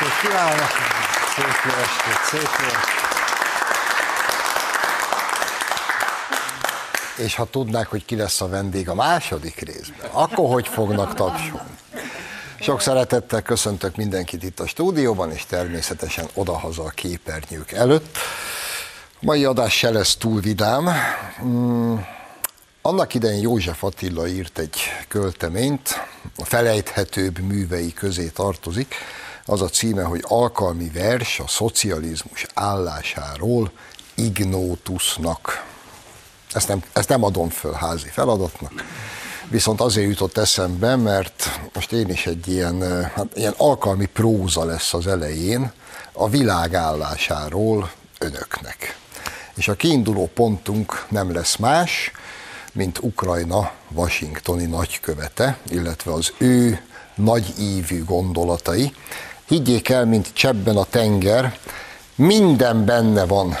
estét kívánok! Szép jó estét, szép jó estét. És ha tudnák, hogy ki lesz a vendég a második részben, akkor hogy fognak tapsolni? Sok szeretettel köszöntök mindenkit itt a stúdióban, és természetesen odahaza a képernyők előtt. A mai adás se lesz túl vidám. Annak idején József Attila írt egy költeményt, a felejthetőbb művei közé tartozik. Az a címe, hogy Alkalmi vers a szocializmus állásáról Ignótusznak. Ezt nem adom föl házi feladatnak, viszont azért jutott eszembe, mert most én is egy ilyen alkalmi próza lesz az elején a világ állásáról önöknek. És a kiinduló pontunk nem lesz más, mint Ukrajna washingtoni nagykövete, illetve az ő nagyívű gondolatai. Higgyék el, mint csebben a tenger, minden benne van,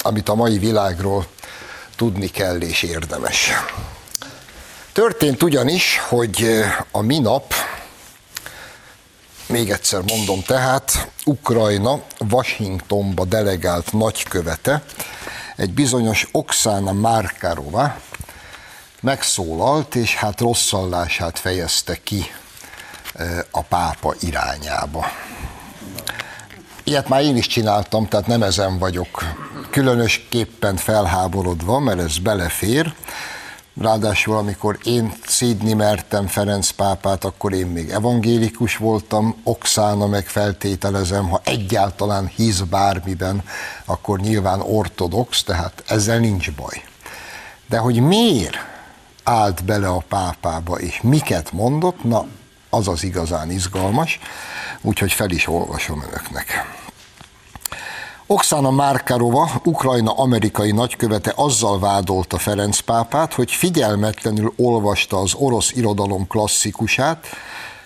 amit a mai világról tudni kell és érdemes. Történt ugyanis, hogy a minap, még egyszer mondom tehát, Ukrajna Washingtonba delegált nagykövete, egy bizonyos Oksana Markarova megszólalt, és hát rosszallását fejezte ki a pápa irányába. Ilyet már én is csináltam, tehát nem ezen vagyok különösképpen felháborodva, mert ez belefér. Ráadásul, amikor én szídni mertem Ferencpápát, akkor én még evangélikus voltam, Oksana meg feltételezem, ha egyáltalán hisz bármiben, akkor nyilván ortodox, tehát ezzel nincs baj. De hogy miért állt bele a pápába, és miket mondott, na, az az igazán izgalmas, úgyhogy fel is olvasom önöknek. Oksana Markarova, Ukrajna amerikai nagykövete azzal vádolta Ferenc pápát, hogy figyelmetlenül olvasta az orosz irodalom klasszikusát,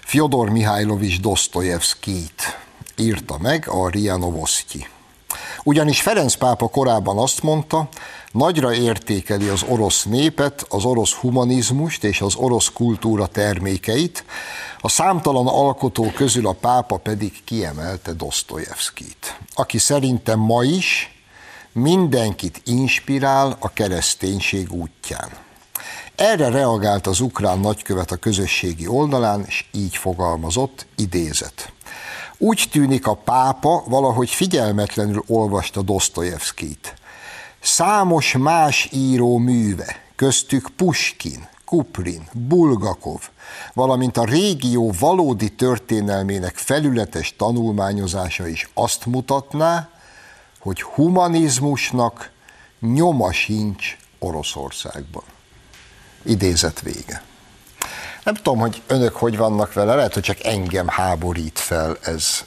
Fjodor Mihajlovics Dosztojevszkijt, írta meg a Rianovosztyi. Ugyanis Ferenc pápa korábban azt mondta, nagyra értékeli az orosz népet, az orosz humanizmust és az orosz kultúra termékeit, a számtalan alkotó közül a pápa pedig kiemelte Dosztojevszkijt, aki szerintem ma is mindenkit inspirál a kereszténység útján. Erre reagált az ukrán nagykövet a közösségi oldalán, és így fogalmazott, idézet. Úgy tűnik, a pápa valahogy figyelmetlenül olvasta Dosztojevszkijt. Számos más író műve, köztük Pushkin, Kuprin, Bulgakov, valamint a régió valódi történelmének felületes tanulmányozása is azt mutatná, hogy humanizmusnak nyoma sincs Oroszországban. Idézet vége. Nem tudom, hogy önök hogy vannak vele, lehet, hogy csak engem háborít fel ez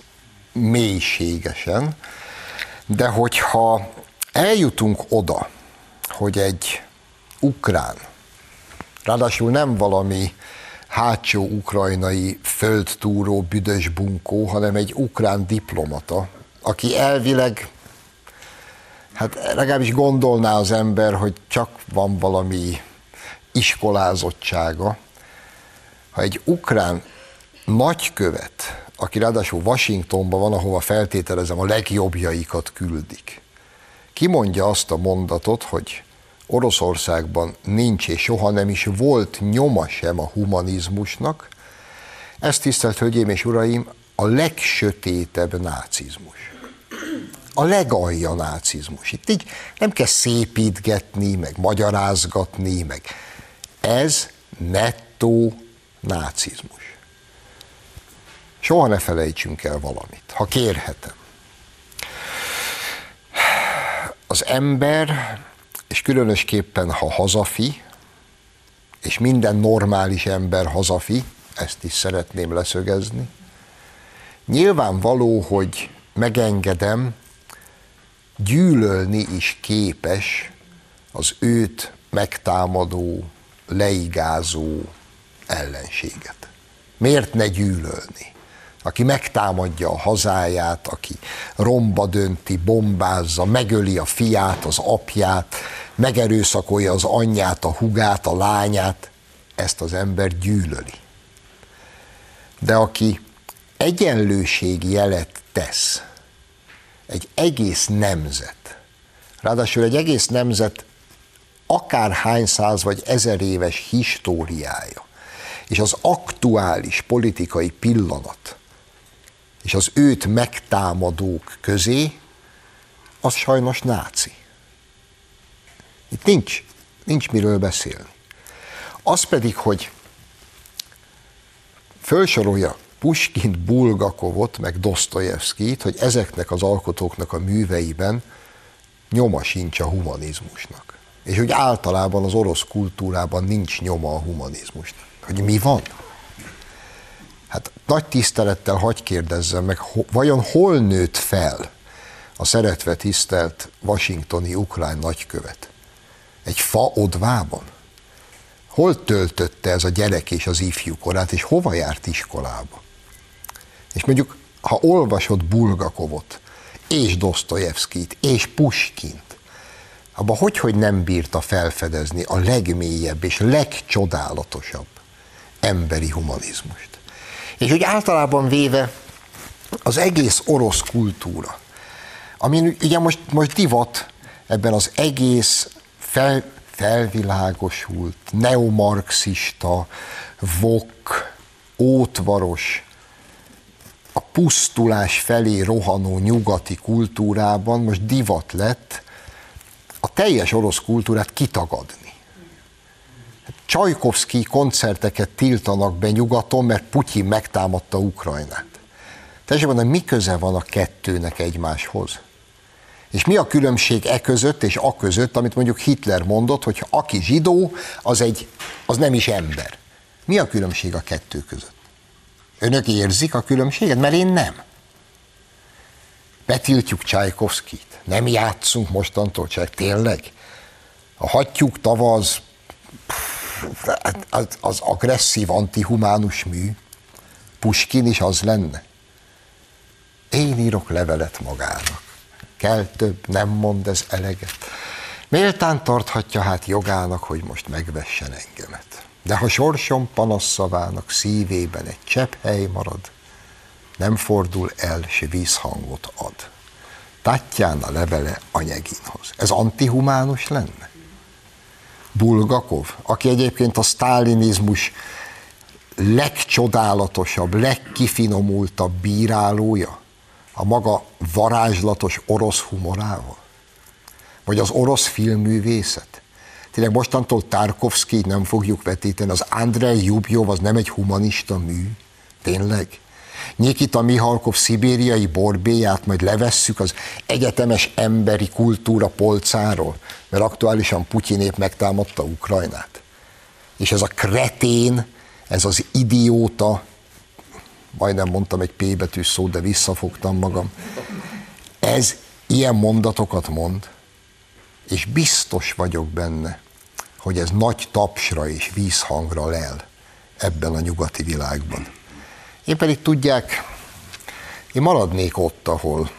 mélységesen, de hogyha eljutunk oda, hogy egy ukrán, ráadásul nem valami hátsó ukrajnai földtúró büdös bunkó, hanem egy ukrán diplomata, aki elvileg, hát legalábbis gondolná az ember, hogy csak van valami iskolázottsága. Ha egy ukrán nagykövet, aki ráadásul Washingtonban van, ahova feltételezem a legjobbjaikat küldik, kimondja azt a mondatot, hogy Oroszországban nincs és soha nem is volt nyoma sem a humanizmusnak, ez, tisztelt Hölgyeim és Uraim, a legsötétebb nácizmus. A legalja nácizmus. Itt így nem kell szépítgetni, meg magyarázgatni, meg ez nettó nácizmus. Soha ne felejtsünk el valamit, ha kérhetem. Az ember, és különösképpen, ha hazafi, és minden normális ember hazafi, ezt is szeretném leszögezni, nyilvánvaló, hogy megengedem, gyűlölni is képes az őt megtámadó, leigázó ellenséget. Miért ne gyűlölni? Aki megtámadja a hazáját, aki romba dönti, bombázza, megöli a fiát, az apját, megerőszakolja az anyját, a hugát, a lányát, ezt az ember gyűlöli. De aki egyenlőségjelet tesz egy egész nemzet, ráadásul egy egész nemzet akárhány száz vagy ezer éves históriája, és az aktuális politikai pillanat, és az őt megtámadók közé, az sajnos náci. Itt nincs miről beszélni. Az pedig, hogy fölsorolja Pushkint, Bulgakovot, meg Dosztojevszkijt, hogy ezeknek az alkotóknak a műveiben nyoma sincs a humanizmusnak. És hogy általában az orosz kultúrában nincs nyoma a humanizmusnak. Hogy mi van? Hát nagy tisztelettel hagy kérdezzem meg, vajon hol nőtt fel a szeretve tisztelt washingtoni ukrán nagykövet? Egy faodvában? Hol töltötte ez a gyerek és az ifjúkorát, és hova járt iskolába? És mondjuk, ha olvasod Bulgakovot, és Dosztojevszkijt, és Pushkint, abban hogyhogy nem bírta felfedezni a legmélyebb és legcsodálatosabb emberi humanizmust. És hogy általában véve az egész orosz kultúra, ami ugye most divat ebben az egész felvilágosult, neomarxista, vok, ótvaros, a pusztulás felé rohanó nyugati kultúrában most divat lett a teljes orosz kultúrát kitagadni. Csajkovszkij koncerteket tiltanak be nyugaton, mert Putyin megtámadta Ukrajnát. Tessék mondani, mi köze van a kettőnek egymáshoz? És mi a különbség e között és a között, amit mondjuk Hitler mondott, hogy aki zsidó, az nem is ember. Mi a különbség a kettő között? Önök érzik a különbséget? Mert én nem. Betiltjuk Csajkovszkijt. Nem játszunk mostantól Csajkovszkijt. Tényleg? A hattyúk tava az agresszív, antihumánus mű. Pushkin is az lenne. Én írok levelet magának. Kell több, nem mond ez eleget. Méltán tarthatja hát jogának, hogy most megvessen engemet. De ha sorsom panaszszavának szívében egy csepp hely marad, nem fordul el, s vízhangot ad. Tatjána levele Anyeginhoz. Ez antihumánus lenne? Bulgakov, aki egyébként a sztálinizmus legcsodálatosabb, legkifinomultabb bírálója a maga varázslatos orosz humorával? Vagy az orosz filmművészet? Tényleg mostantól Tarkovszkijt nem fogjuk vetíteni, az Andrej Rubljov az nem egy humanista mű? Tényleg? Nyikita Mihalkov szibériai borbéját majd levesszük az egyetemes emberi kultúra polcáról, mert aktuálisan Putyin épp megtámadta Ukrajnát. És ez a kretén, ez az idióta, majdnem mondtam egy P betű szót, de visszafogtam magam, ez ilyen mondatokat mond, és biztos vagyok benne, hogy ez nagy tapsra és vízhangra lel ebben a nyugati világban. Én pedig tudják, én maradnék ott, ahol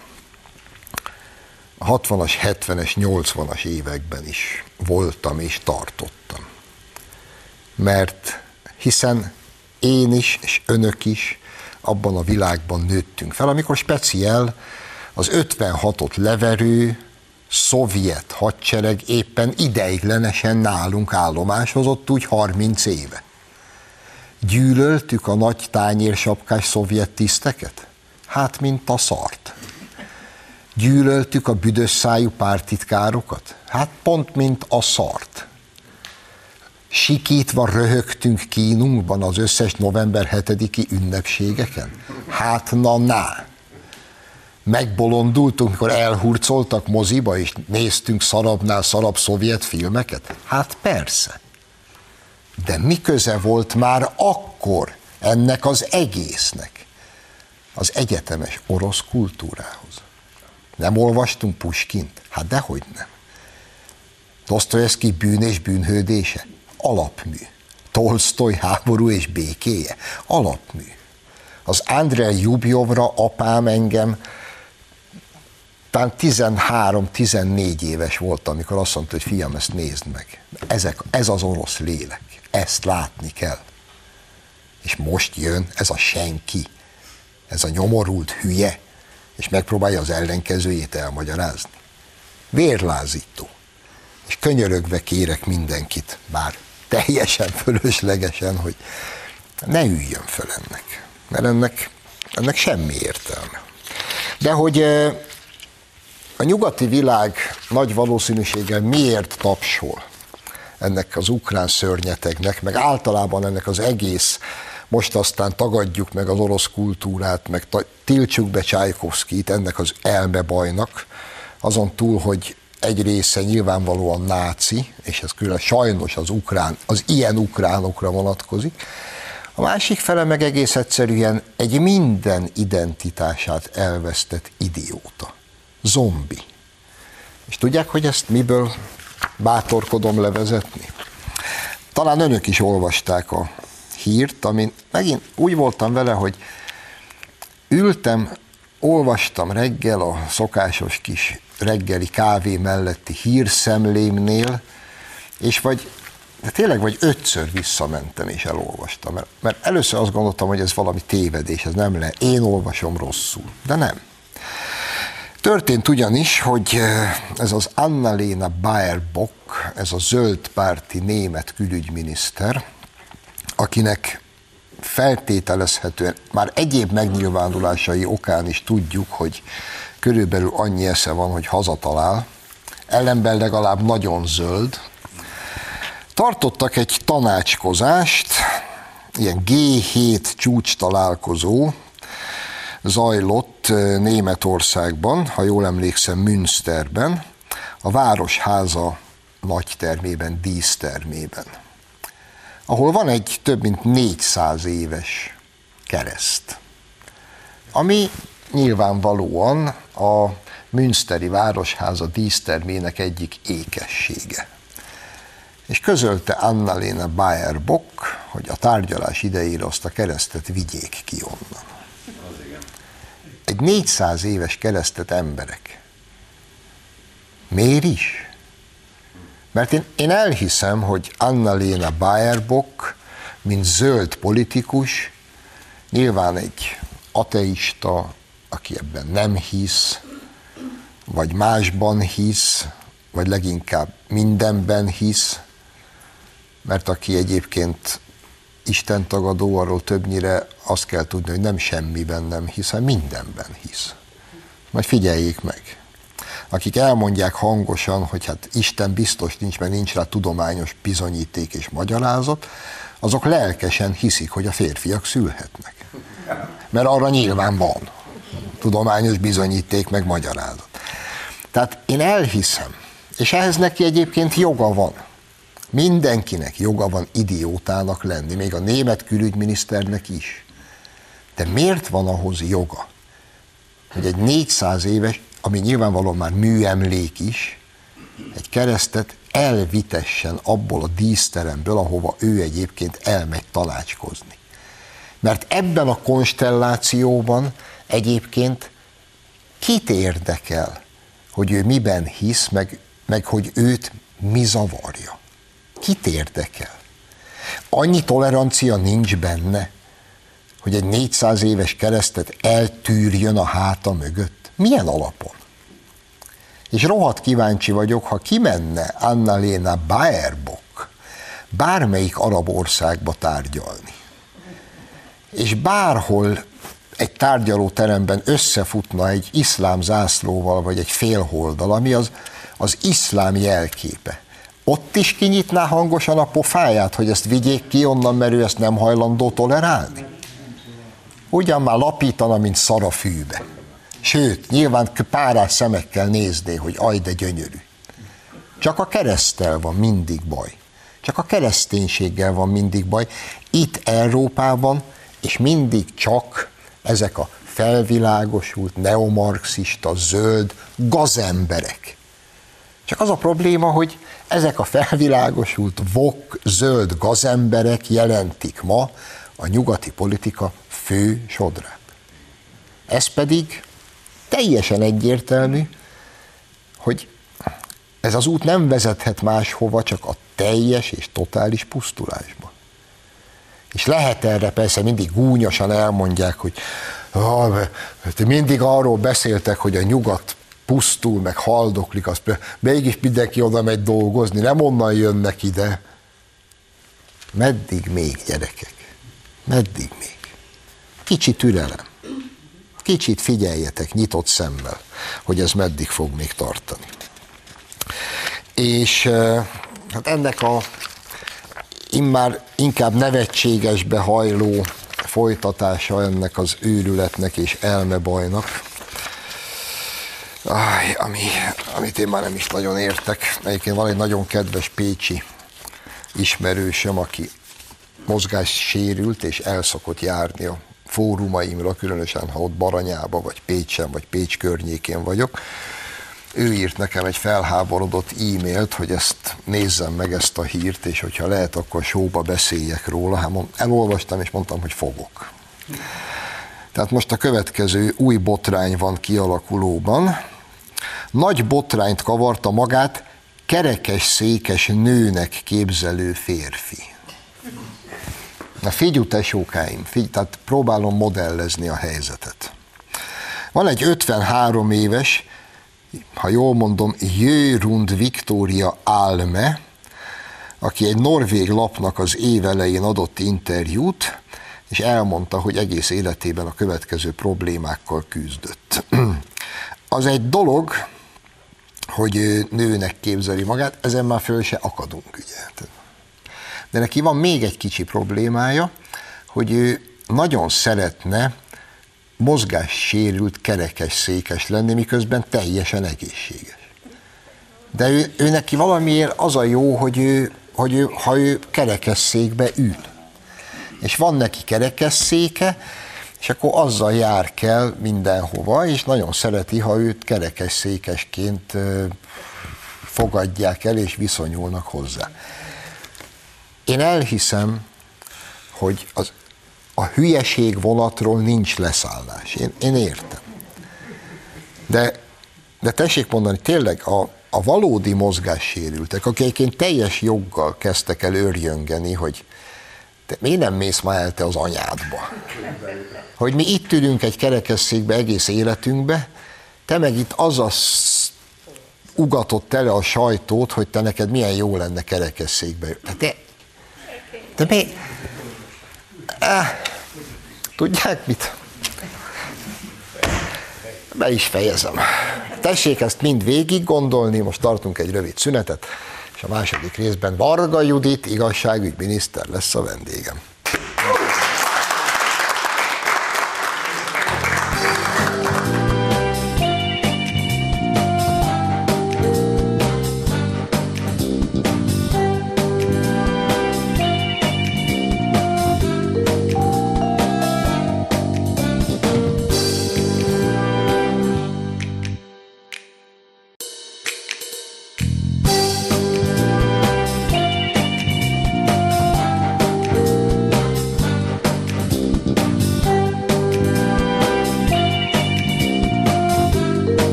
a 60-as, 70-es, 80-as években is voltam és tartottam. Mert hiszen én is, és önök is abban a világban nőttünk fel, amikor speciál az 56-ot leverő szovjet hadsereg éppen ideiglenesen nálunk állomásozott úgy 30 éve. Gyűlöltük a nagy tányérsapkás szovjet tiszteket? Hát, mint a szart. Gyűlöltük a büdös szájú pártitkárokat? Hát, pont mint a szart. Sikítva röhögtünk kínunkban az összes november 7-i ünnepségeken? Hát, na. Megbolondultunk, mikor elhurcoltak moziba, és néztünk szarabbnál szarabb szovjet filmeket? Hát, persze. De mi köze volt már akkor ennek az egésznek az egyetemes orosz kultúrához? Nem olvastunk Pushkint? Hát dehogy nem. Dosztojevszkij Bűn és bűnhődése? Alapmű. Tolsztoj Háború és békéje? Alapmű. Az Andrej Rubljovra apám engem, talán 13-14 éves voltam, amikor azt mondta, hogy fiam, ezt nézd meg. Ez az orosz lélek. Ezt látni kell. És most jön ez a senki. ez a nyomorult hülye, és megpróbálja az ellenkezőjét elmagyarázni. Vérlázító. És könyörögve kérek mindenkit, bár teljesen fölöslegesen, hogy ne üljön föl ennek, mert ennek semmi értelme. De hogy a nyugati világ nagy valószínűséggel miért tapsol ennek az ukrán szörnyetegnek, meg általában ennek az egész, most aztán tagadjuk meg az orosz kultúrát, meg tiltsuk be Csajkovszkijt ennek az elmebajnak, azon túl, hogy egy része nyilvánvalóan náci, és ez külön sajnos az ilyen ukránokra vonatkozik, a másik fele meg egész egyszerűen egy minden identitását elvesztett idióta, zombi. És tudják, hogy ezt miből bátorkodom levezetni? Talán önök is olvasták a hírt, amin megint úgy voltam vele, hogy ültem, olvastam reggel a szokásos kis reggeli kávé melletti hírszemlémnél, és tényleg ötször visszamentem és elolvastam, mert először azt gondoltam, hogy ez valami tévedés, ez nem lehet, én olvasom rosszul, de nem. Történt ugyanis, hogy ez az Annalena Baerbock, ez a zöldpárti német külügyminiszter, akinek feltételezhetően már egyéb megnyilvánulásai okán is tudjuk, hogy körülbelül annyi esze van, hogy hazatalál, ellenben legalább nagyon zöld. Tartottak egy tanácskozást, ilyen G7 csúcs találkozó zajlott Németországban, ha jól emlékszem Münsterben, a Városháza nagytermében, dísztermében, ahol van egy több mint 400 éves kereszt, ami nyilvánvalóan a münsteri Városháza dísztermének egyik ékessége. És közölte Annalena Baerbock, hogy a tárgyalás idejére azt a keresztet vigyék ki onnan. Egy 400 éves keresztet, emberek. Miért is? Mert én elhiszem, hogy Annalena Baerbock, mint zöld politikus, nyilván egy ateista, aki ebben nem hisz, vagy másban hisz, vagy leginkább mindenben hisz, mert aki egyébként istentagadó, arról többnyire azt kell tudni, hogy nem semmiben nem hisz, hanem mindenben hisz. Majd figyeljék meg. Akik elmondják hangosan, hogy hát Isten biztos nincs, mert nincs rá tudományos bizonyíték és magyarázat, azok lelkesen hiszik, hogy a férfiak szülhetnek. Mert arra nyilván van tudományos bizonyíték, meg magyarázat. Tehát én elhiszem, és ehhez neki egyébként joga van. Mindenkinek joga van idiótának lenni, még a német külügyminiszternek is. De miért van ahhoz joga, hogy egy 400 éves, ami nyilvánvalóan már műemlék is, egy keresztet elvitessen abból a díszteremből, ahova ő egyébként elmegy tanácskozni? Mert ebben a konstellációban egyébként kit érdekel, hogy ő miben hisz, meg hogy őt mi zavarja? Kit érdekel? Annyi tolerancia nincs benne, hogy egy 400 éves keresztet eltűrjön a háta mögött. Milyen alapon? És rohadt kíváncsi vagyok, ha kimenne Annalena Baerbock bármelyik arab országba tárgyalni, és bárhol egy tárgyalóteremben összefutna egy iszlám zászlóval, vagy egy félholddal, ami az iszlám jelképe. Ott is kinyitná hangosan a pofáját, hogy ezt vigyék ki onnan, mert ő ezt nem hajlandó tolerálni. Ugyan már lapítana, mint szar a fűbe. Sőt, nyilván párás szemekkel nézné, hogy aj, de gyönyörű. Csak a kereszttel van mindig baj. Csak a kereszténységgel van mindig baj. Itt Európában, és mindig csak ezek a felvilágosult, neomarxista, zöld gazemberek. Csak az a probléma, hogy ezek a felvilágosult, vok, zöld gazemberek jelentik ma a nyugati politika fő sodrát. Ez pedig teljesen egyértelmű, hogy ez az út nem vezethet máshova, csak a teljes és totális pusztulásba. És lehet erre persze mindig gúnyosan elmondják, hogy mindig arról beszéltek, hogy a nyugat pusztul, meg haldoklik, az mégis mindenki oda megy dolgozni, nem onnan jönnek ide. Meddig még, gyerekek? Meddig még? Kicsit türelem. Kicsit figyeljetek nyitott szemmel, hogy ez meddig fog még tartani. És hát ennek a immár inkább nevetségesbe hajló folytatása ennek az őrületnek és elmebajnak, amit én már nem is nagyon értek. Egyébként van egy nagyon kedves pécsi ismerősöm, aki mozgássérült és el szokott járni a fórumaimra, különösen ha ott Baranyában, vagy Pécsen, vagy Pécs környékén vagyok. Ő írt nekem egy felháborodott e-mailt, hogy ezt nézzem meg, ezt a hírt, és hogyha lehet, akkor showba beszéljek róla. Hát elolvastam, és mondtam, hogy fogok. Tehát most a következő új botrány van kialakulóban. Nagy botrányt kavarta magát kerekes-székes nőnek képzelő férfi. Na figyú tesókáim, tehát próbálom modellezni a helyzetet. Van egy 53 éves, ha jól mondom, Jörund Viktória Álme, aki egy norvég lapnak az év elején adott interjút, és elmondta, hogy egész életében a következő problémákkal küzdött. Az egy dolog, hogy ő nőnek képzeli magát, ezen már föl se akadunk, ugye. De neki van még egy kicsi problémája, hogy ő nagyon szeretne mozgássérült, kerekesszékes lenni, miközben teljesen egészséges. De ő neki valamiért az a jó, hogy ő kerekesszékbe ül. És van neki kerekesszéke, és akkor azzal jár kell mindenhova, és nagyon szereti, ha őt kerekesszékesként fogadják el, és viszonyulnak hozzá. Én elhiszem, hogy a hülyeség vonatról nincs leszállás. Én értem. De tessék mondani, tényleg a valódi mozgássérültek, akik teljes joggal kezdtek el őrjöngeni, hogy te miért nem mész már el te az anyádba? Hogy mi itt ülünk egy kerekesszékbe egész életünkbe, te meg itt azzal ugatott tele a sajtót, hogy te neked milyen jó lenne kerekesszékbe. De mi? Tudják mit? Be is fejezem. Tessék ezt mind végig gondolni, most tartunk egy rövid szünetet, és a második részben Varga Judit, igazságügyminiszter lesz a vendégem.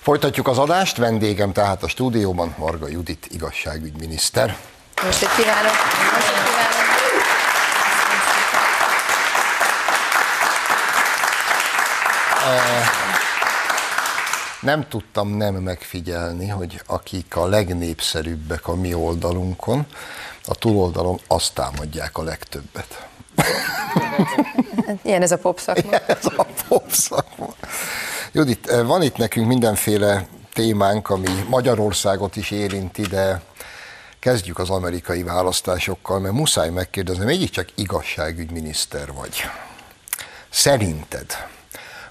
Folytatjuk az adást, vendégem tehát a stúdióban Varga Judit, igazságügyminiszter. Most kívánok! Nem tudtam nem megfigyelni, hogy akik a legnépszerűbbek a mi oldalunkon, a túloldalon azt támadják a legtöbbet. Ilyen ez a popszakma. Ez a popszakma. Judit, van itt nekünk mindenféle témánk, ami Magyarországot is érinti, de kezdjük az amerikai választásokkal, mert muszáj megkérdezni, mégiscsak igazságügyminiszter vagy. Szerinted,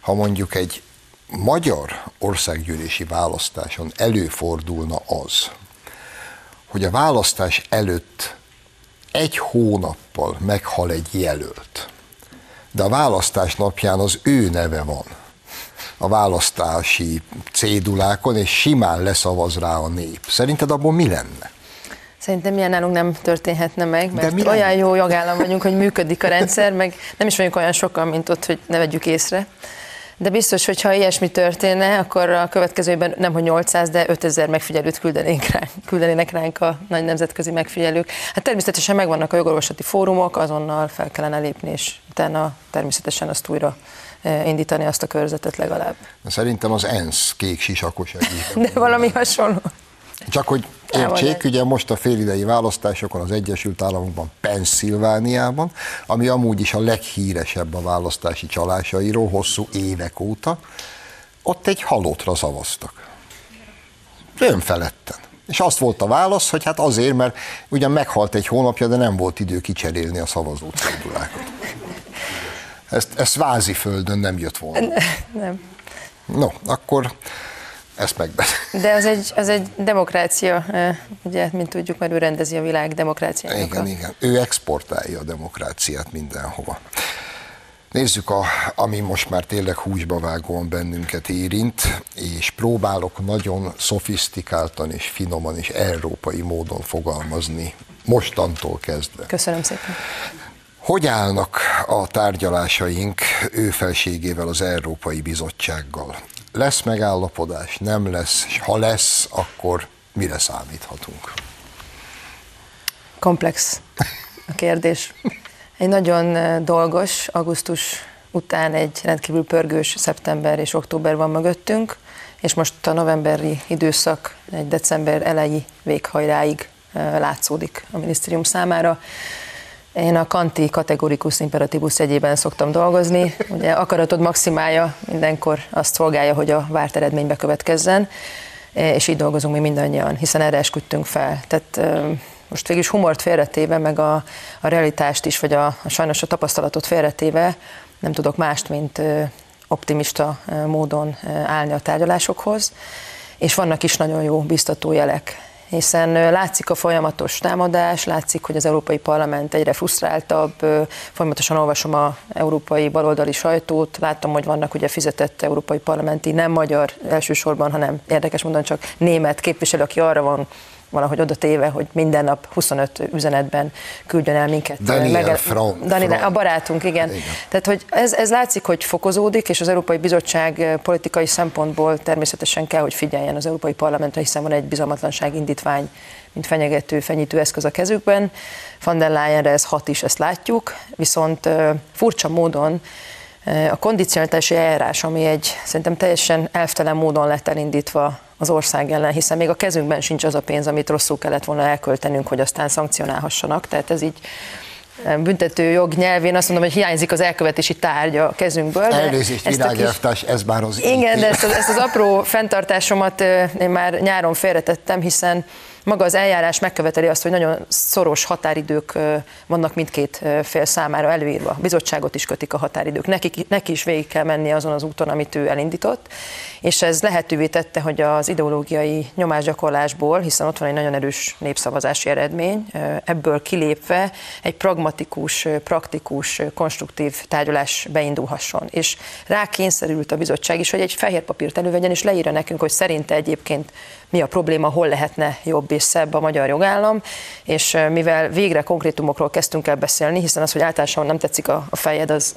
ha mondjuk egy magyar országgyűlési választáson előfordulna az, hogy a választás előtt egy hónappal meghal egy jelölt, de a választás napján az ő neve van a választási cédulákon, és simán leszavaz rá a nép. Szerinted abból mi lenne? Szerintem ilyen nálunk nem történhetne meg, mert olyan lenne? Jó jogállam vagyunk, hogy működik a rendszer, meg nem is vagyunk olyan sokan, mint ott, hogy ne vegyük észre. De biztos, hogy ha ilyesmi történne, akkor a következőben nem hogy 800, de 5000 megfigyelőt küldenének ránk a nagy nemzetközi megfigyelők. Hát természetesen megvannak a jogorvoslati fórumok, azonnal fel kellene lépni, és utána természetesen azt újra indítani, azt a körzetet legalább. Szerintem az ENSZ kék sisakos. De valami hasonló. Csak hogy értsék, ugye most a félidei választásokon az Egyesült Államokban, Pennsylvániában, ami amúgy is a leghíresebb a választási csalásairól hosszú évek óta, ott egy halottra szavaztak. Önfeledten. És azt volt a válasz, hogy hát azért, mert ugyan meghalt egy hónapja, de nem volt idő kicserélni a szavazócédulákat. Ez Sváziföldön nem jött volna. Nem. No, akkor... Ezt megbeszéljük. De az egy demokrácia, ugye, mint tudjuk, mert ő rendezi a világ demokráciájának. Igen. Ő exportálja a demokráciát mindenhova. Nézzük, ami most már tényleg húsba vágóan bennünket érint, és próbálok nagyon szofisztikáltan és finoman és európai módon fogalmazni mostantól kezdve. Köszönöm szépen. Hogy állnak a tárgyalásaink ő felségével, az Európai Bizottsággal? Lesz megállapodás, nem lesz, és ha lesz, akkor mire számíthatunk? Komplex a kérdés. Egy nagyon dolgos augusztus után egy rendkívül pörgős szeptember és október van mögöttünk, és most a novemberi időszak egy december eleji véghajráig látszódik a minisztérium számára. Én a kanti kategorikus imperatívus jegyében szoktam dolgozni. Ugye akaratod maximája mindenkor azt szolgálja, hogy a várt eredmény bekövetkezzen, és így dolgozunk mi mindannyian, hiszen erre esküdtünk fel. Tehát most végülis humort félretéve, meg a realitást is, vagy sajnos a tapasztalatot félretéve nem tudok mást, mint optimista módon állni a tárgyalásokhoz, és vannak is nagyon jó biztató jelek. Hiszen látszik a folyamatos támadás, látszik, hogy az Európai Parlament egyre frusztráltabb, folyamatosan olvasom az európai baloldali sajtót, láttam, hogy vannak ugye fizetett európai parlamenti, nem magyar elsősorban, hanem érdekes mondanom csak német képviselő, aki arra van valahogy oda téve, hogy minden nap 25 üzenetben küldjön el minket. Daniel Frank. Daniel, a barátunk, igen. Tehát, hogy ez látszik, hogy fokozódik, és az Európai Bizottság politikai szempontból természetesen kell, hogy figyeljen az Európai Parlamentre, hiszen van egy bizalmatlanság indítvány, mint fenyítő eszköz a kezükben. Van der Leyenre ez hat is, ezt látjuk, viszont furcsa módon a kondicionalitási eljárás, ami egy szerintem teljesen elvtelen módon lett elindítva az ország ellen, hiszen még a kezünkben sincs az a pénz, amit rosszul kellett volna elköltenünk, hogy aztán szankcionálhassanak. Tehát ez így büntetőjog nyelvén azt mondom, hogy hiányzik az elkövetési tárgy a kezünkből. Elnézést, világjelvtárs, ez már az így. Igen, de ezt az apró fenntartásomat én már nyáron félretettem, hiszen maga az eljárás megköveteli azt, hogy nagyon szoros határidők vannak mindkét fél számára előírva. A bizottságot is kötik a határidők. Neki is végig kell mennie azon az úton, amit ő elindított, és ez lehetővé tette, hogy az ideológiai nyomásgyakorlásból, hiszen ott van egy nagyon erős népszavazási eredmény, ebből kilépve egy pragmatikus, praktikus, konstruktív tárgyalás beindulhasson. És rákényszerült a bizottság is, hogy egy fehér papírt elővegyen, és leírja nekünk, hogy szerinte egyébként mi a probléma, hol lehetne jobb és szebb a magyar jogállam, és mivel végre konkrétumokról kezdtünk el beszélni, hiszen az, hogy általában nem tetszik a fejed, az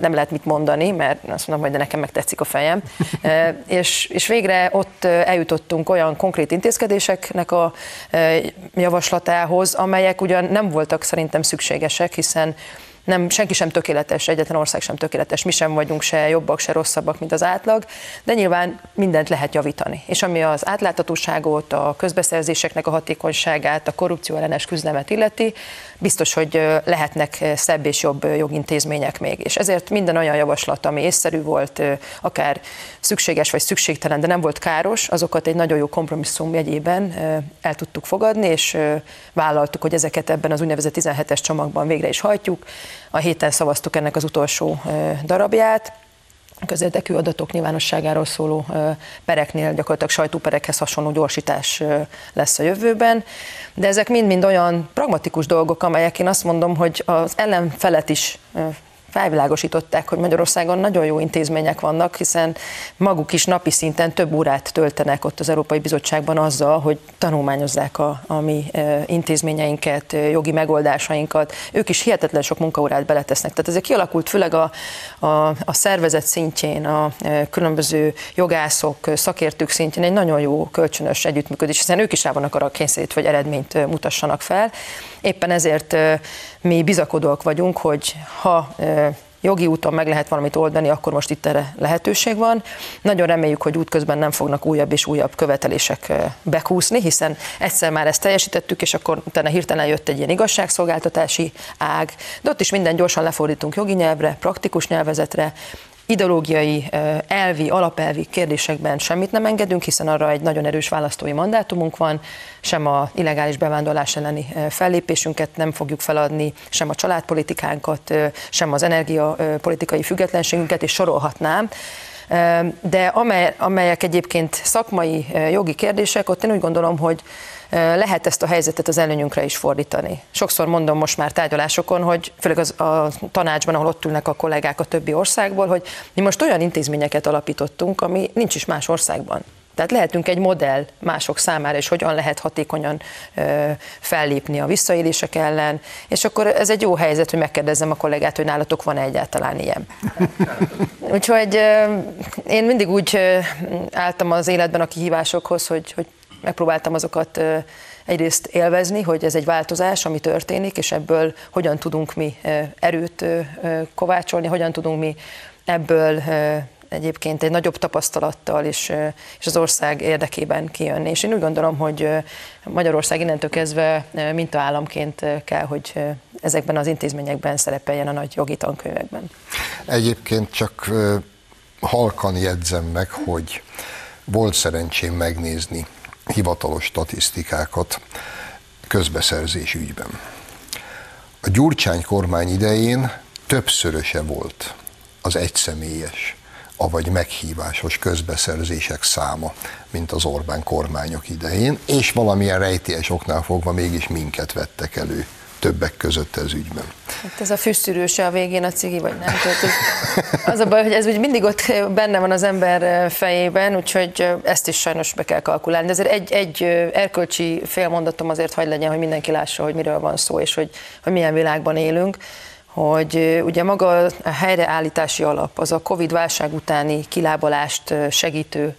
nem lehet mit mondani, mert azt mondom, hogy de nekem meg tetszik a fejem, és végre ott eljutottunk olyan konkrét intézkedéseknek a javaslatához, amelyek ugyan nem voltak szerintem szükségesek, hiszen senki sem tökéletes, egyetlen ország sem tökéletes, mi sem vagyunk se jobbak, se rosszabbak, mint az átlag, de nyilván mindent lehet javítani. És ami az átláthatóságot, a közbeszerzéseknek a hatékonyságát, a korrupció ellenes küzdelmet illeti, biztos, hogy lehetnek szebb és jobb jogintézmények még. És ezért minden olyan javaslat, ami észszerű volt, akár szükséges vagy szükségtelen, de nem volt káros, azokat egy nagyon jó kompromisszum jegyében el tudtuk fogadni, és vállaltuk, hogy ezeket ebben az úgynevezett 17-es csomagban végre is hajtjuk. A héten szavaztuk ennek az utolsó darabját, közérdekű adatok nyilvánosságáról szóló pereknél gyakorlatilag sajtóperekhez hasonló gyorsítás lesz a jövőben, de ezek mind-mind olyan pragmatikus dolgok, amelyek én azt mondom, hogy az ellenfelet is felvilágosították, hogy Magyarországon nagyon jó intézmények vannak, hiszen maguk is napi szinten több órát töltenek ott az Európai Bizottságban azzal, hogy tanulmányozzák a mi intézményeinket, jogi megoldásainkat. Ők is hihetetlen sok munkaórát beletesznek. Tehát ezek kialakult főleg a szervezet szintjén, a különböző jogászok, szakértők szintjén egy nagyon jó kölcsönös együttműködés, hiszen ők is rá vannak arra kényszerítve, hogy eredményt mutassanak fel. Éppen ezért mi bizakodóak vagyunk, hogy ha jogi úton meg lehet valamit oldani, akkor most itt erre lehetőség van. Nagyon reméljük, hogy útközben nem fognak újabb és újabb követelések bekúszni, hiszen egyszer már ezt teljesítettük, és akkor utána hirtelen jött egy ilyen igazságszolgáltatási ág, de ott is minden gyorsan lefordítunk jogi nyelvre, praktikus nyelvezetre, ideológiai, elvi, alapelvi kérdésekben semmit nem engedünk, hiszen arra egy nagyon erős választói mandátumunk van, sem a illegális bevándorlás elleni fellépésünket nem fogjuk feladni, sem a családpolitikánkat, sem az energiapolitikai függetlenségünket, és sorolhatnám. De amelyek egyébként szakmai, jogi kérdések, ott én úgy gondolom, hogy lehet ezt a helyzetet az előnyünkre is fordítani. Sokszor mondom most már tárgyalásokon, hogy főleg a tanácsban, ahol ott ülnek a kollégák a többi országból, hogy mi most olyan intézményeket alapítottunk, ami nincs is más országban. Tehát lehetünk egy modell mások számára, és hogyan lehet hatékonyan fellépni a visszaélések ellen, és akkor ez egy jó helyzet, hogy megkérdezzem a kollégát, hogy nálatok van-e egyáltalán ilyen. Úgyhogy én mindig úgy álltam az életben a kihívásokhoz, hogy megpróbáltam azokat egyrészt élvezni, hogy ez egy változás, ami történik, és ebből hogyan tudunk mi erőt kovácsolni, hogyan tudunk mi ebből egyébként egy nagyobb tapasztalattal és az ország érdekében kijönni. És én úgy gondolom, hogy Magyarország innentől kezdve mintaállamként kell, hogy ezekben az intézményekben szerepeljen a nagy jogi tankönyvekben. Egyébként csak halkan jegyzem meg, hogy volt szerencsém megnézni hivatalos statisztikákat közbeszerzés ügyben. A Gyurcsány kormány idején többszöröse volt az egyszemélyes, avagy meghívásos közbeszerzések száma, mint az Orbán kormányok idején, és valamilyen rejtélyes oknál fogva mégis minket vettek elő többek között ez ügyben. Hát ez a fűszűrőse a végén a cigi, vagy nem? Az a baj, hogy ez úgy mindig ott benne van az ember fejében, úgyhogy ezt is sajnos be kell kalkulálni. De azért egy erkölcsi félmondatom azért hagy legyen, hogy mindenki lássa, hogy miről van szó, és hogy milyen világban élünk, hogy ugye maga a helyreállítási alap, az a Covid-válság utáni kilábalást segítő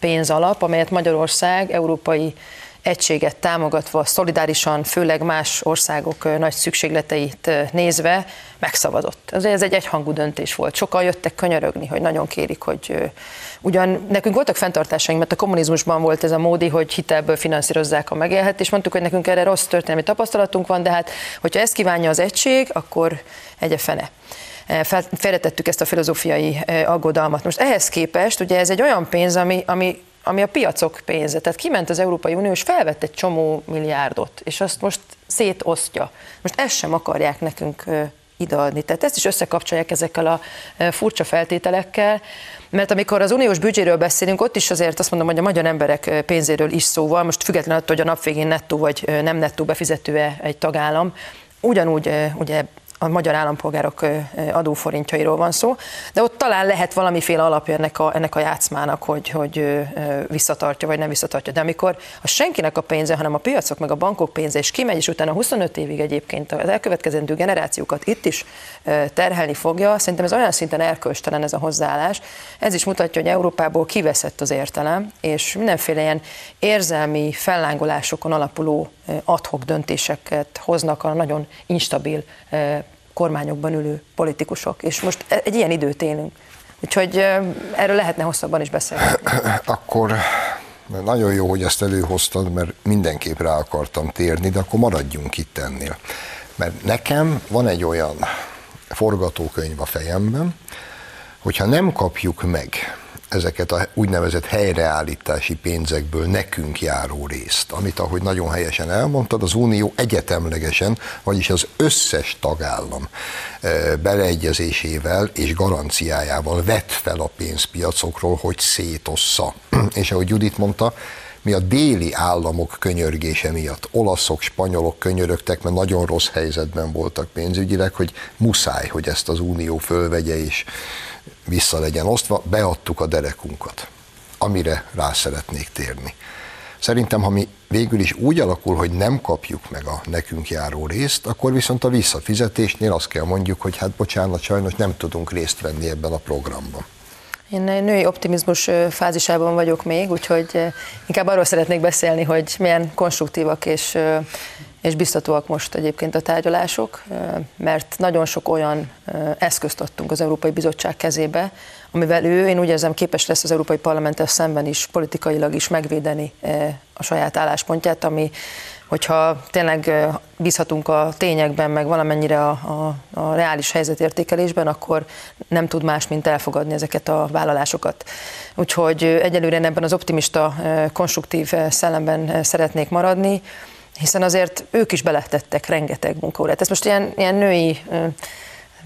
pénzalap, amelyet Magyarország európai egységet támogatva, szolidárisan, főleg más országok nagy szükségleteit nézve megszavazott. Ez egy egyhangú döntés volt. Sokan jöttek könyörögni, hogy nagyon kérik, hogy ugyan nekünk voltak fenntartásaink, mert a kommunizmusban volt ez a módi, hogy hitelből finanszírozzák a megélhetést. Mondtuk, hogy nekünk erre rossz történelmi tapasztalatunk van, de hát, hogyha ezt kívánja az egység, akkor egye fene. Félretettük ezt a filozófiai aggodalmat. Most ehhez képest, ugye ez egy olyan pénz, ami a piacok pénze, tehát kiment az Európai Unió, és felvett egy csomó milliárdot, és azt most szétosztja. Most ezt sem akarják nekünk ideadni, tehát ezt is összekapcsolják ezekkel a furcsa feltételekkel, mert amikor az uniós büdzséről beszélünk, ott is azért azt mondom, hogy a magyar emberek pénzéről is szó van, most független attól, hogy a nap végén nettó vagy nem nettó befizető-e egy tagállam, ugyanúgy ugye a magyar állampolgárok adóforintjairól van szó, de ott talán lehet valamiféle alapja ennek a játszmának, hogy visszatartja vagy nem visszatartja. De amikor a senkinek a pénze, hanem a piacok meg a bankok pénze, és kimegy, és utána 25 évig egyébként az elkövetkezendő generációkat itt is terhelni fogja, szerintem ez olyan szinten erkölcstelen ez a hozzáállás. Ez is mutatja, hogy Európából kiveszett az értelem, és mindenféle ilyen érzelmi fellángolásokon alapuló ad-hoc döntéseket hoznak a nagyon instabil kormányokban ülő politikusok, és most egy ilyen időt élünk. Úgyhogy erről lehetne hosszabban is beszélni. Akkor nagyon jó, hogy ezt előhoztad, mert mindenképp rá akartam térni, de akkor maradjunk itt ennél. Mert nekem van egy olyan forgatókönyv a fejemben, hogyha nem kapjuk meg ezeket a úgynevezett helyreállítási pénzekből nekünk járó részt, amit, ahogy nagyon helyesen elmondtad, az Unió egyetemlegesen, vagyis az összes tagállam beleegyezésével és garanciájával vett fel a pénzpiacokról, hogy szétossza. És ahogy Judit mondta, mi a déli államok könyörgése miatt, olaszok, spanyolok könyörögtek, mert nagyon rossz helyzetben voltak pénzügyileg, hogy muszáj, hogy ezt az Unió fölvegye és vissza legyen osztva, beadtuk a derekunkat, amire rá szeretnék térni. Szerintem, ha mi végül is úgy alakul, hogy nem kapjuk meg a nekünk járó részt, akkor viszont a visszafizetésnél azt kell mondjuk, hogy hát bocsánat, sajnos nem tudunk részt venni ebben a programban. Én női optimizmus fázisában vagyok még, úgyhogy inkább arról szeretnék beszélni, hogy milyen konstruktívak és biztatóak most egyébként a tárgyalások, mert nagyon sok olyan eszközt adtunk az Európai Bizottság kezébe, amivel ő, én úgy érzem, képes lesz az Európai Parlamenttel szemben is politikailag is megvédeni a saját álláspontját, ami, hogyha tényleg bízhatunk a tényekben, meg valamennyire a reális helyzetértékelésben, akkor nem tud más, mint elfogadni ezeket a vállalásokat. Úgyhogy egyelőre ebben az optimista, konstruktív szellemben szeretnék maradni, hiszen azért ők is beletettek rengeteg munkaórát. Ez most ilyen női,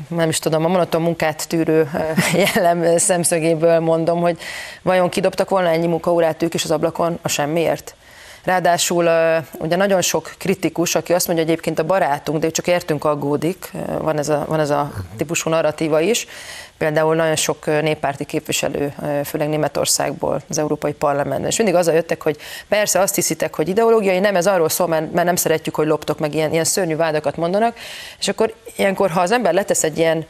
nem is tudom, a monoton munkát tűrő jellem szemszögéből mondom, hogy vajon kidobtak volna ennyi munkaórát ők is az ablakon a semmiért? Ráadásul ugye nagyon sok kritikus, aki azt mondja, hogy egyébként a barátunk, de csak értünk aggódik, van ez a típusú narratíva is, például nagyon sok néppárti képviselő, főleg Németországból az Európai Parlamentben. És mindig azzal jöttek, hogy persze azt hiszitek, hogy ideológiai, nem, ez arról szól, mert nem szeretjük, hogy loptok, meg ilyen szörnyű vádakat mondanak. És akkor ilyenkor, ha az ember letesz egy ilyen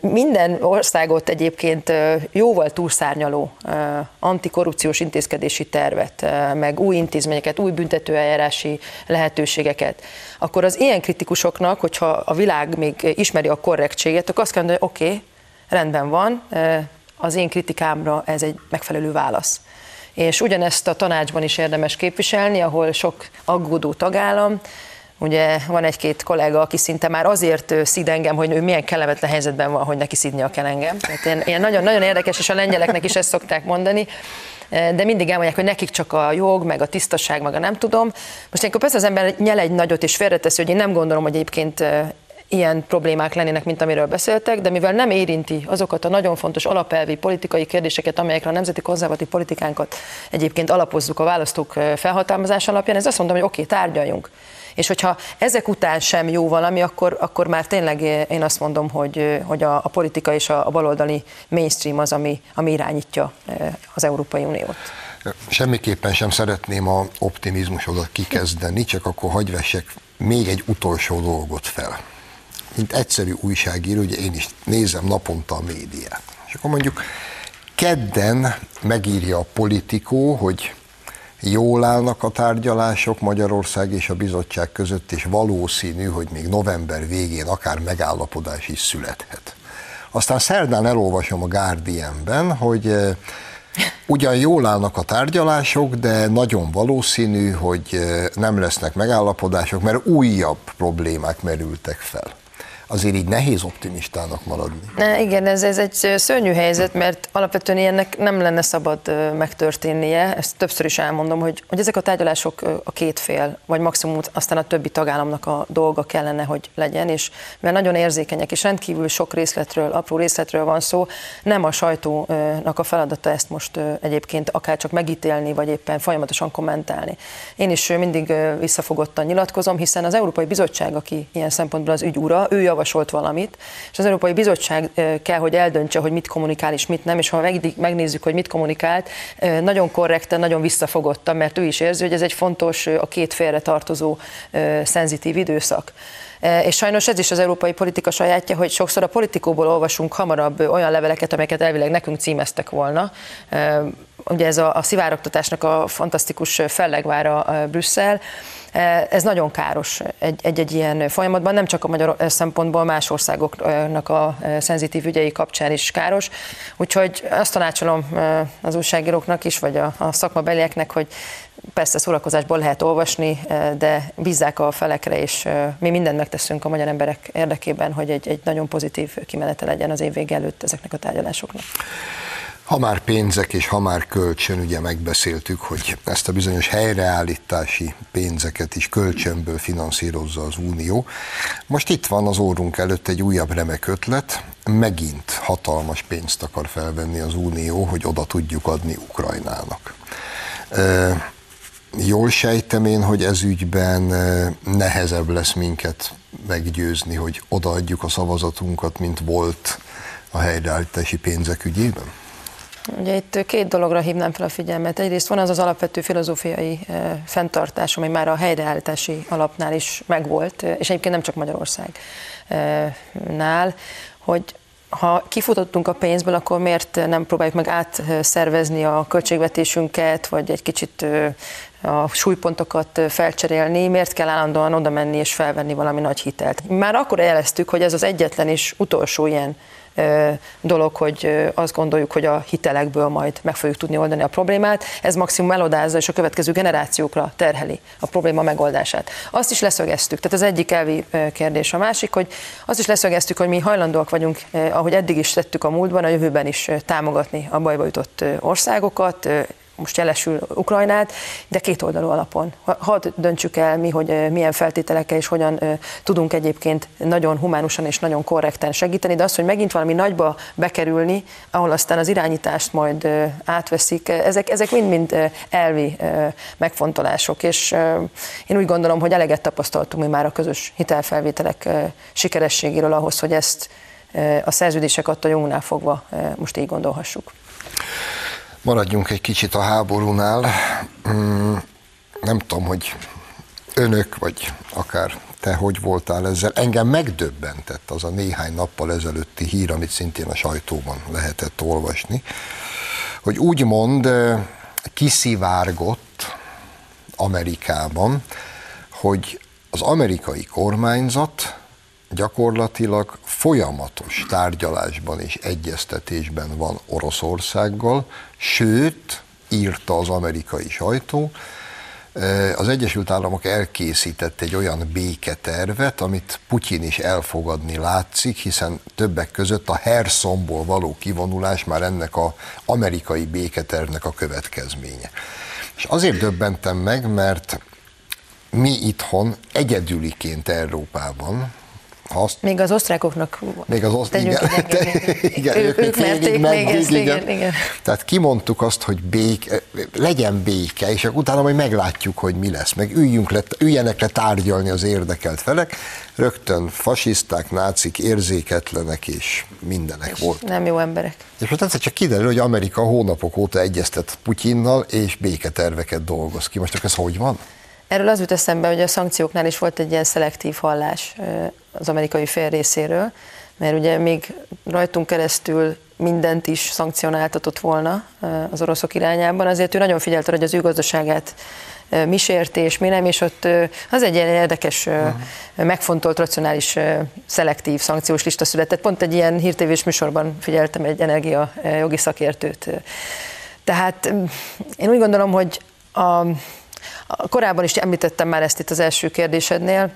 minden országot egyébként jóval túlszárnyaló antikorrupciós intézkedési tervet, meg új intézményeket, új büntetőeljárási lehetőségeket, akkor az ilyen kritikusoknak, hogyha a világ még ismeri a korrektséget, akkor azt kell mondani, hogy oké, rendben van, az én kritikámra ez egy megfelelő válasz. És ugyanezt a tanácsban is érdemes képviselni, ahol sok aggódó tagállam, ugye van egy-két kolléga, aki szinte már azért szid engem, hogy ő milyen kellemetlen helyzetben van, hogy neki szidnia kell engem. Tehát ilyen nagyon-nagyon érdekes, és a lengyeleknek is ezt szokták mondani, de mindig elmondják, hogy nekik csak a jog, meg a tisztaság, meg a nem tudom. Most ilyenkor persze az ember nyel egy nagyot, és félreteszi, hogy én nem gondolom, hogy egyébként ilyen problémák lennének, mint amiről beszéltek, de mivel nem érinti azokat a nagyon fontos alapelvi politikai kérdéseket, amelyekre a nemzeti konzervatív politikánkat egyébként alapozzuk a választók felhatalmazás alapján, ez azt mondom, hogy oké, tárgyaljunk. És hogyha ezek után sem jó valami, akkor már tényleg én azt mondom, hogy a politika és a baloldali mainstream az, ami irányítja az Európai Uniót. Semmiképpen sem szeretném a optimizmusodat kikezdeni, csak akkor hadd vessek még egy utolsó dolgot fel. Mint egyszerű újságíró, ugye én is nézem naponta a médiát. És akkor mondjuk kedden megírja a Politikó, hogy jól állnak a tárgyalások Magyarország és a bizottság között, és valószínű, hogy még november végén akár megállapodás is születhet. Aztán szerdán elolvasom a Guardianben, hogy ugyan jól állnak a tárgyalások, de nagyon valószínű, hogy nem lesznek megállapodások, mert újabb problémák merültek fel. Azért így nehéz optimistának maradni. Igen, ez egy szörnyű helyzet, mert alapvetően ilyennek nem lenne szabad megtörténnie. Ezt többször is elmondom, hogy ezek a tárgyalások a két fél, vagy maximum aztán a többi tagállamnak a dolga kellene, hogy legyen, és mert nagyon érzékenyek, és rendkívül sok részletről, apró részletről van szó, nem a sajtónak a feladata ezt most egyébként akár csak megítélni, vagy éppen folyamatosan kommentálni. Én is mindig visszafogottan nyilatkozom, hiszen az Európai Bizottság, aki ilyen szempontból az ügy ura, ő javasolt valamit, és az Európai Bizottság kell, hogy eldöntse, hogy mit kommunikál és mit nem, és ha megnézzük, hogy mit kommunikált, nagyon korrekten, nagyon visszafogottan, mert ő is érzi, hogy ez egy fontos, a két félre tartozó szenzitív időszak. És sajnos ez is az európai politika sajátja, hogy sokszor a Politikóból olvasunk hamarabb olyan leveleket, amelyeket elvileg nekünk címeztek volna. Ugye ez a szivárogtatásnak a fantasztikus fellegvára Brüsszel. Ez nagyon káros egy-egy ilyen folyamatban, nem csak a magyar szempontból, más országoknak a szenzitív ügyei kapcsán is káros. Úgyhogy azt tanácsolom az újságíróknak is, vagy a szakmabelieknek, hogy persze szórakozásból lehet olvasni, de bízzák a felekre, és mi mindent megteszünk a magyar emberek érdekében, hogy egy nagyon pozitív kimenete legyen az év vége előtt ezeknek a tárgyalásoknak. Ha már pénzek és ha már kölcsön, ugye megbeszéltük, hogy ezt a bizonyos helyreállítási pénzeket is kölcsönből finanszírozza az Unió. Most itt van az orrunk előtt egy újabb remek ötlet, megint hatalmas pénzt akar felvenni az Unió, hogy oda tudjuk adni Ukrajnának. Jól sejtem én, hogy ez ügyben nehezebb lesz minket meggyőzni, hogy odaadjuk a szavazatunkat, mint volt a helyreállítási pénzek ügyében? Ugye itt két dologra hívnám fel a figyelmet. Egyrészt van az az alapvető filozófiai fenntartás, ami már a helyreállítási alapnál is megvolt, és egyébként nem csak Magyarországnál, hogy ha kifutottunk a pénzből, akkor miért nem próbáljuk meg átszervezni a költségvetésünket, vagy egy kicsit a súlypontokat felcserélni, miért kell állandóan oda menni és felvenni valami nagy hitelt. Már akkor jeleztük, hogy ez az egyetlen és utolsó ilyen dolog, hogy azt gondoljuk, hogy a hitelekből majd meg fogjuk tudni oldani a problémát, ez maximum elodázza és a következő generációkra terheli a probléma megoldását. Azt is leszögeztük, tehát az egyik elvi kérdés, a másik, hogy azt is leszögeztük, hogy mi hajlandóak vagyunk, ahogy eddig is tettük a múltban, a jövőben is támogatni a bajba jutott országokat, most jelesül Ukrajnát, de kétoldalú alapon. Hadd döntsük el mi, hogy milyen feltételekkel és hogyan tudunk egyébként nagyon humánusan és nagyon korrekten segíteni, de az, hogy megint valami nagyba bekerülni, ahol aztán az irányítást majd átveszik, ezek mind-mind elvi megfontolások, és én úgy gondolom, hogy eleget tapasztaltunk mi már a közös hitelfelvételek sikerességéről ahhoz, hogy ezt a szerződések adta jogunknál fogva most így gondolhassuk. Maradjunk egy kicsit a háborúnál. Nem tudom, hogy önök, vagy akár te hogy voltál ezzel. Engem megdöbbentett az a néhány nappal ezelőtti hír, amit szintén a sajtóban lehetett olvasni, hogy úgymond kiszivárgott Amerikában, hogy az amerikai kormányzat gyakorlatilag folyamatos tárgyalásban és egyeztetésben van Oroszországgal, sőt, írta az amerikai sajtó, az Egyesült Államok elkészített egy olyan béketervet, amit Putyin is elfogadni látszik, hiszen többek között a Herszonból való kivonulás már ennek az amerikai béketervnek a következménye. És azért döbbentem meg, mert mi itthon egyedüliként Európában, még az osztrákoknak. Még az osztrákoknak. Igen, ők merték még ezt, igen. Tehát kimondtuk azt, hogy legyen béke, és utána majd meglátjuk, hogy mi lesz. Meg üljenek le tárgyalni az érdekelt felek. Rögtön fasiszták, nácik, érzéketlenek és mindenek voltak. Nem jó emberek. És most egyszer csak kiderül, hogy Amerika hónapok óta egyeztet Putyinnal, és béketerveket dolgoz ki. Most ez hogy van? Erről az jut eszembe, hogy a szankcióknál is volt egy ilyen szelektív hallás az amerikai fél részéről, mert ugye még rajtunk keresztül mindent is szankcionáltatott volna az oroszok irányában, azért ő nagyon figyelte, hogy az ő gazdaságát mi sérti és mi nem, és ott az egy ilyen érdekes, megfontolt, racionális, szelektív szankciós lista született. Pont egy ilyen hírtévés műsorban figyeltem egy energiajogi szakértőt. Tehát én úgy gondolom, hogy korábban is említettem már ezt itt az első kérdésednél,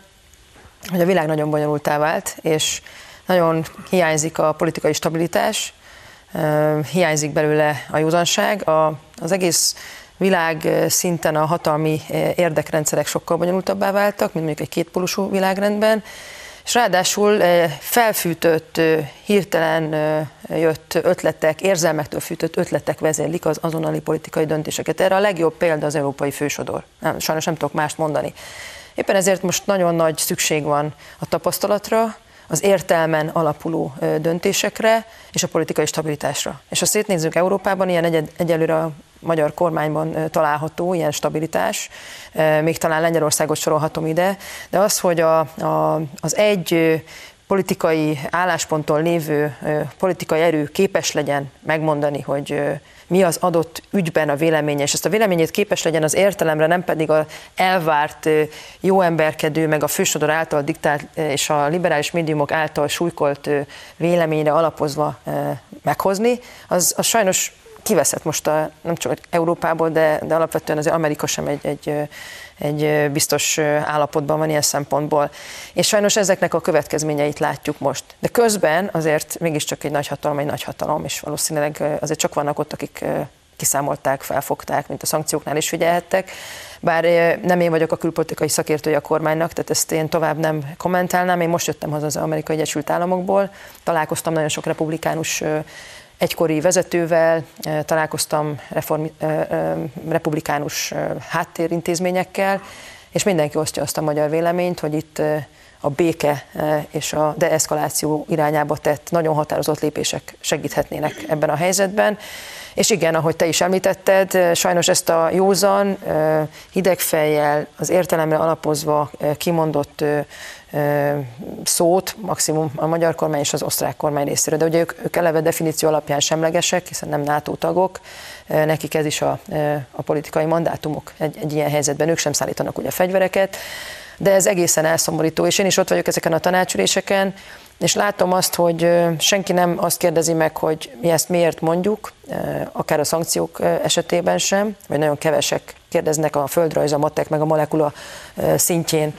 hogy a világ nagyon bonyolultá vált, és nagyon hiányzik a politikai stabilitás, hiányzik belőle a józanság. Az egész világ szinten a hatalmi érdekrendszerek sokkal bonyolultabbá váltak, mint mondjuk egy kétpólusú világrendben, és ráadásul felfűtött, hirtelen jött ötletek, érzelmektől fűtött ötletek vezérlik az azonnali politikai döntéseket. Erre a legjobb példa az európai fősodor. Sajnos nem tudok mást mondani. Éppen ezért most nagyon nagy szükség van a tapasztalatra, az értelmen alapuló döntésekre és a politikai stabilitásra. És ha szétnézzünk Európában, ilyen egyelőre a magyar kormányban található, ilyen stabilitás, még talán Lengyelországot sorolhatom ide, de az, hogy az egy politikai állásponttól lévő politikai erő képes legyen megmondani, hogy mi az adott ügyben a véleménye, és ezt a véleményét képes legyen az értelemre, nem pedig az elvárt, jóemberkedő, meg a fősodor által diktált és a liberális médiumok által súlykolt véleményre alapozva meghozni, az sajnos kiveszett most nem csak Európából, de alapvetően az Amerika sem egy biztos állapotban van ilyen szempontból. És sajnos ezeknek a következményeit látjuk most. De közben azért mégiscsak egy nagyhatalom, és valószínűleg azért csak vannak ott, akik kiszámolták, felfogták, mint a szankcióknál is figyelhettek. Bár nem én vagyok a külpolitikai szakértője a kormánynak, tehát ezt én tovább nem kommentálnám. Én most jöttem haza az Amerikai Egyesült Államokból, találkoztam nagyon sok republikánus egykori vezetővel, találkoztam republikánus háttérintézményekkel, és mindenki osztja azt a magyar véleményt, hogy itt a béke és a deeszkaláció irányába tett nagyon határozott lépések segíthetnének ebben a helyzetben. És igen, ahogy te is említetted, sajnos ezt a józan, hidegfejjel, az értelemre alapozva kimondott szót maximum a magyar kormány és az osztrák kormány részéről. De ugye ők eleve definíció alapján semlegesek, hiszen nem NATO tagok, nekik ez is a politikai mandátumok egy ilyen helyzetben, ők sem szállítanak ugye fegyvereket, de ez egészen elszomorító, és én is ott vagyok ezeken a tanácsüléseken, és látom azt, hogy senki nem azt kérdezi meg, hogy mi ezt miért mondjuk, akár a szankciók esetében sem, vagy nagyon kevesek kérdeznek a földrajz, a matek, meg a molekula szintjén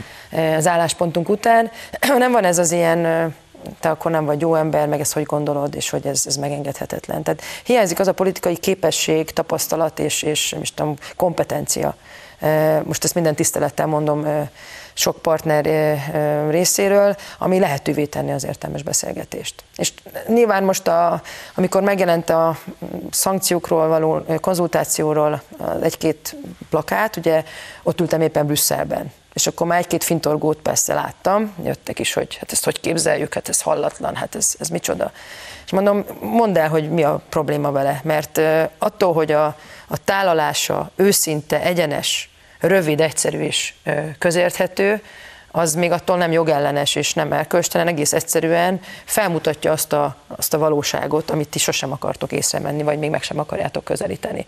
az álláspontunk után. Nem van ez az ilyen, te akkor nem vagy jó ember, meg ezt hogy gondolod, és hogy ez megengedhetetlen. Tehát hiányzik az a politikai képesség, tapasztalat és nem is tudom, kompetencia. Most ezt minden tisztelettel mondom sok partner részéről, ami lehetővé tenni az értelmes beszélgetést. És nyilván most, amikor megjelent a szankciókról való konzultációról egy-két plakát, ugye ott ültem éppen Brüsszelben, és akkor már egy-két fintorgót persze láttam, jöttek is, hogy hát ezt hogy képzeljük, hát ez hallatlan, hát ez micsoda. És mondom, mondd el, hogy mi a probléma vele, mert attól, hogy a tálalása őszinte, egyenes, rövid, egyszerű és közérthető, az még attól nem jogellenes és nem elkölcstelen, egész egyszerűen felmutatja azt a valóságot, amit ti sosem akartok észrevenni, vagy még meg sem akarjátok közelíteni.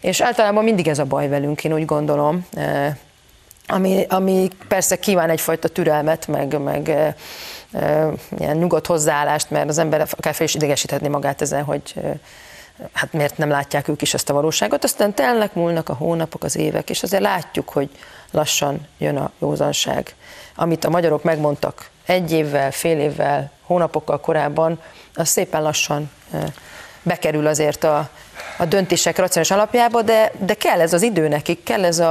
És általában mindig ez a baj velünk, én úgy gondolom, ami persze kíván egyfajta türelmet, meg ilyen nyugodt hozzáállást, mert az ember akár fel is idegesíthetné magát ezen, hogy hát miért nem látják ők is ezt a valóságot, aztán telnek, múlnak a hónapok, az évek, és azért látjuk, hogy lassan jön a józanság. Amit a magyarok megmondtak egy évvel, fél évvel, hónapokkal korábban, az szépen lassan bekerül azért a döntések racionális alapjába, de kell ez az idő nekik, kell ez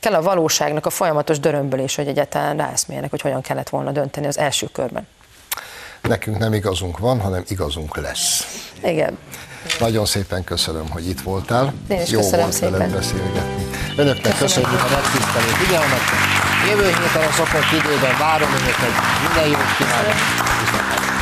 kell a valóságnak a folyamatos dörömbölés, hogy egyáltalán ráeszméljenek, hogy hogyan kellett volna dönteni az első körben. Nekünk nem igazunk van, hanem igazunk lesz. Igen. Nagyon szépen köszönöm, hogy itt voltál. Jó volt veled beszélgetni. Önöknek köszönjük a megtisztelő figyelmet. Jövő héten a szokott időben várom önöket, minden jót kívánok.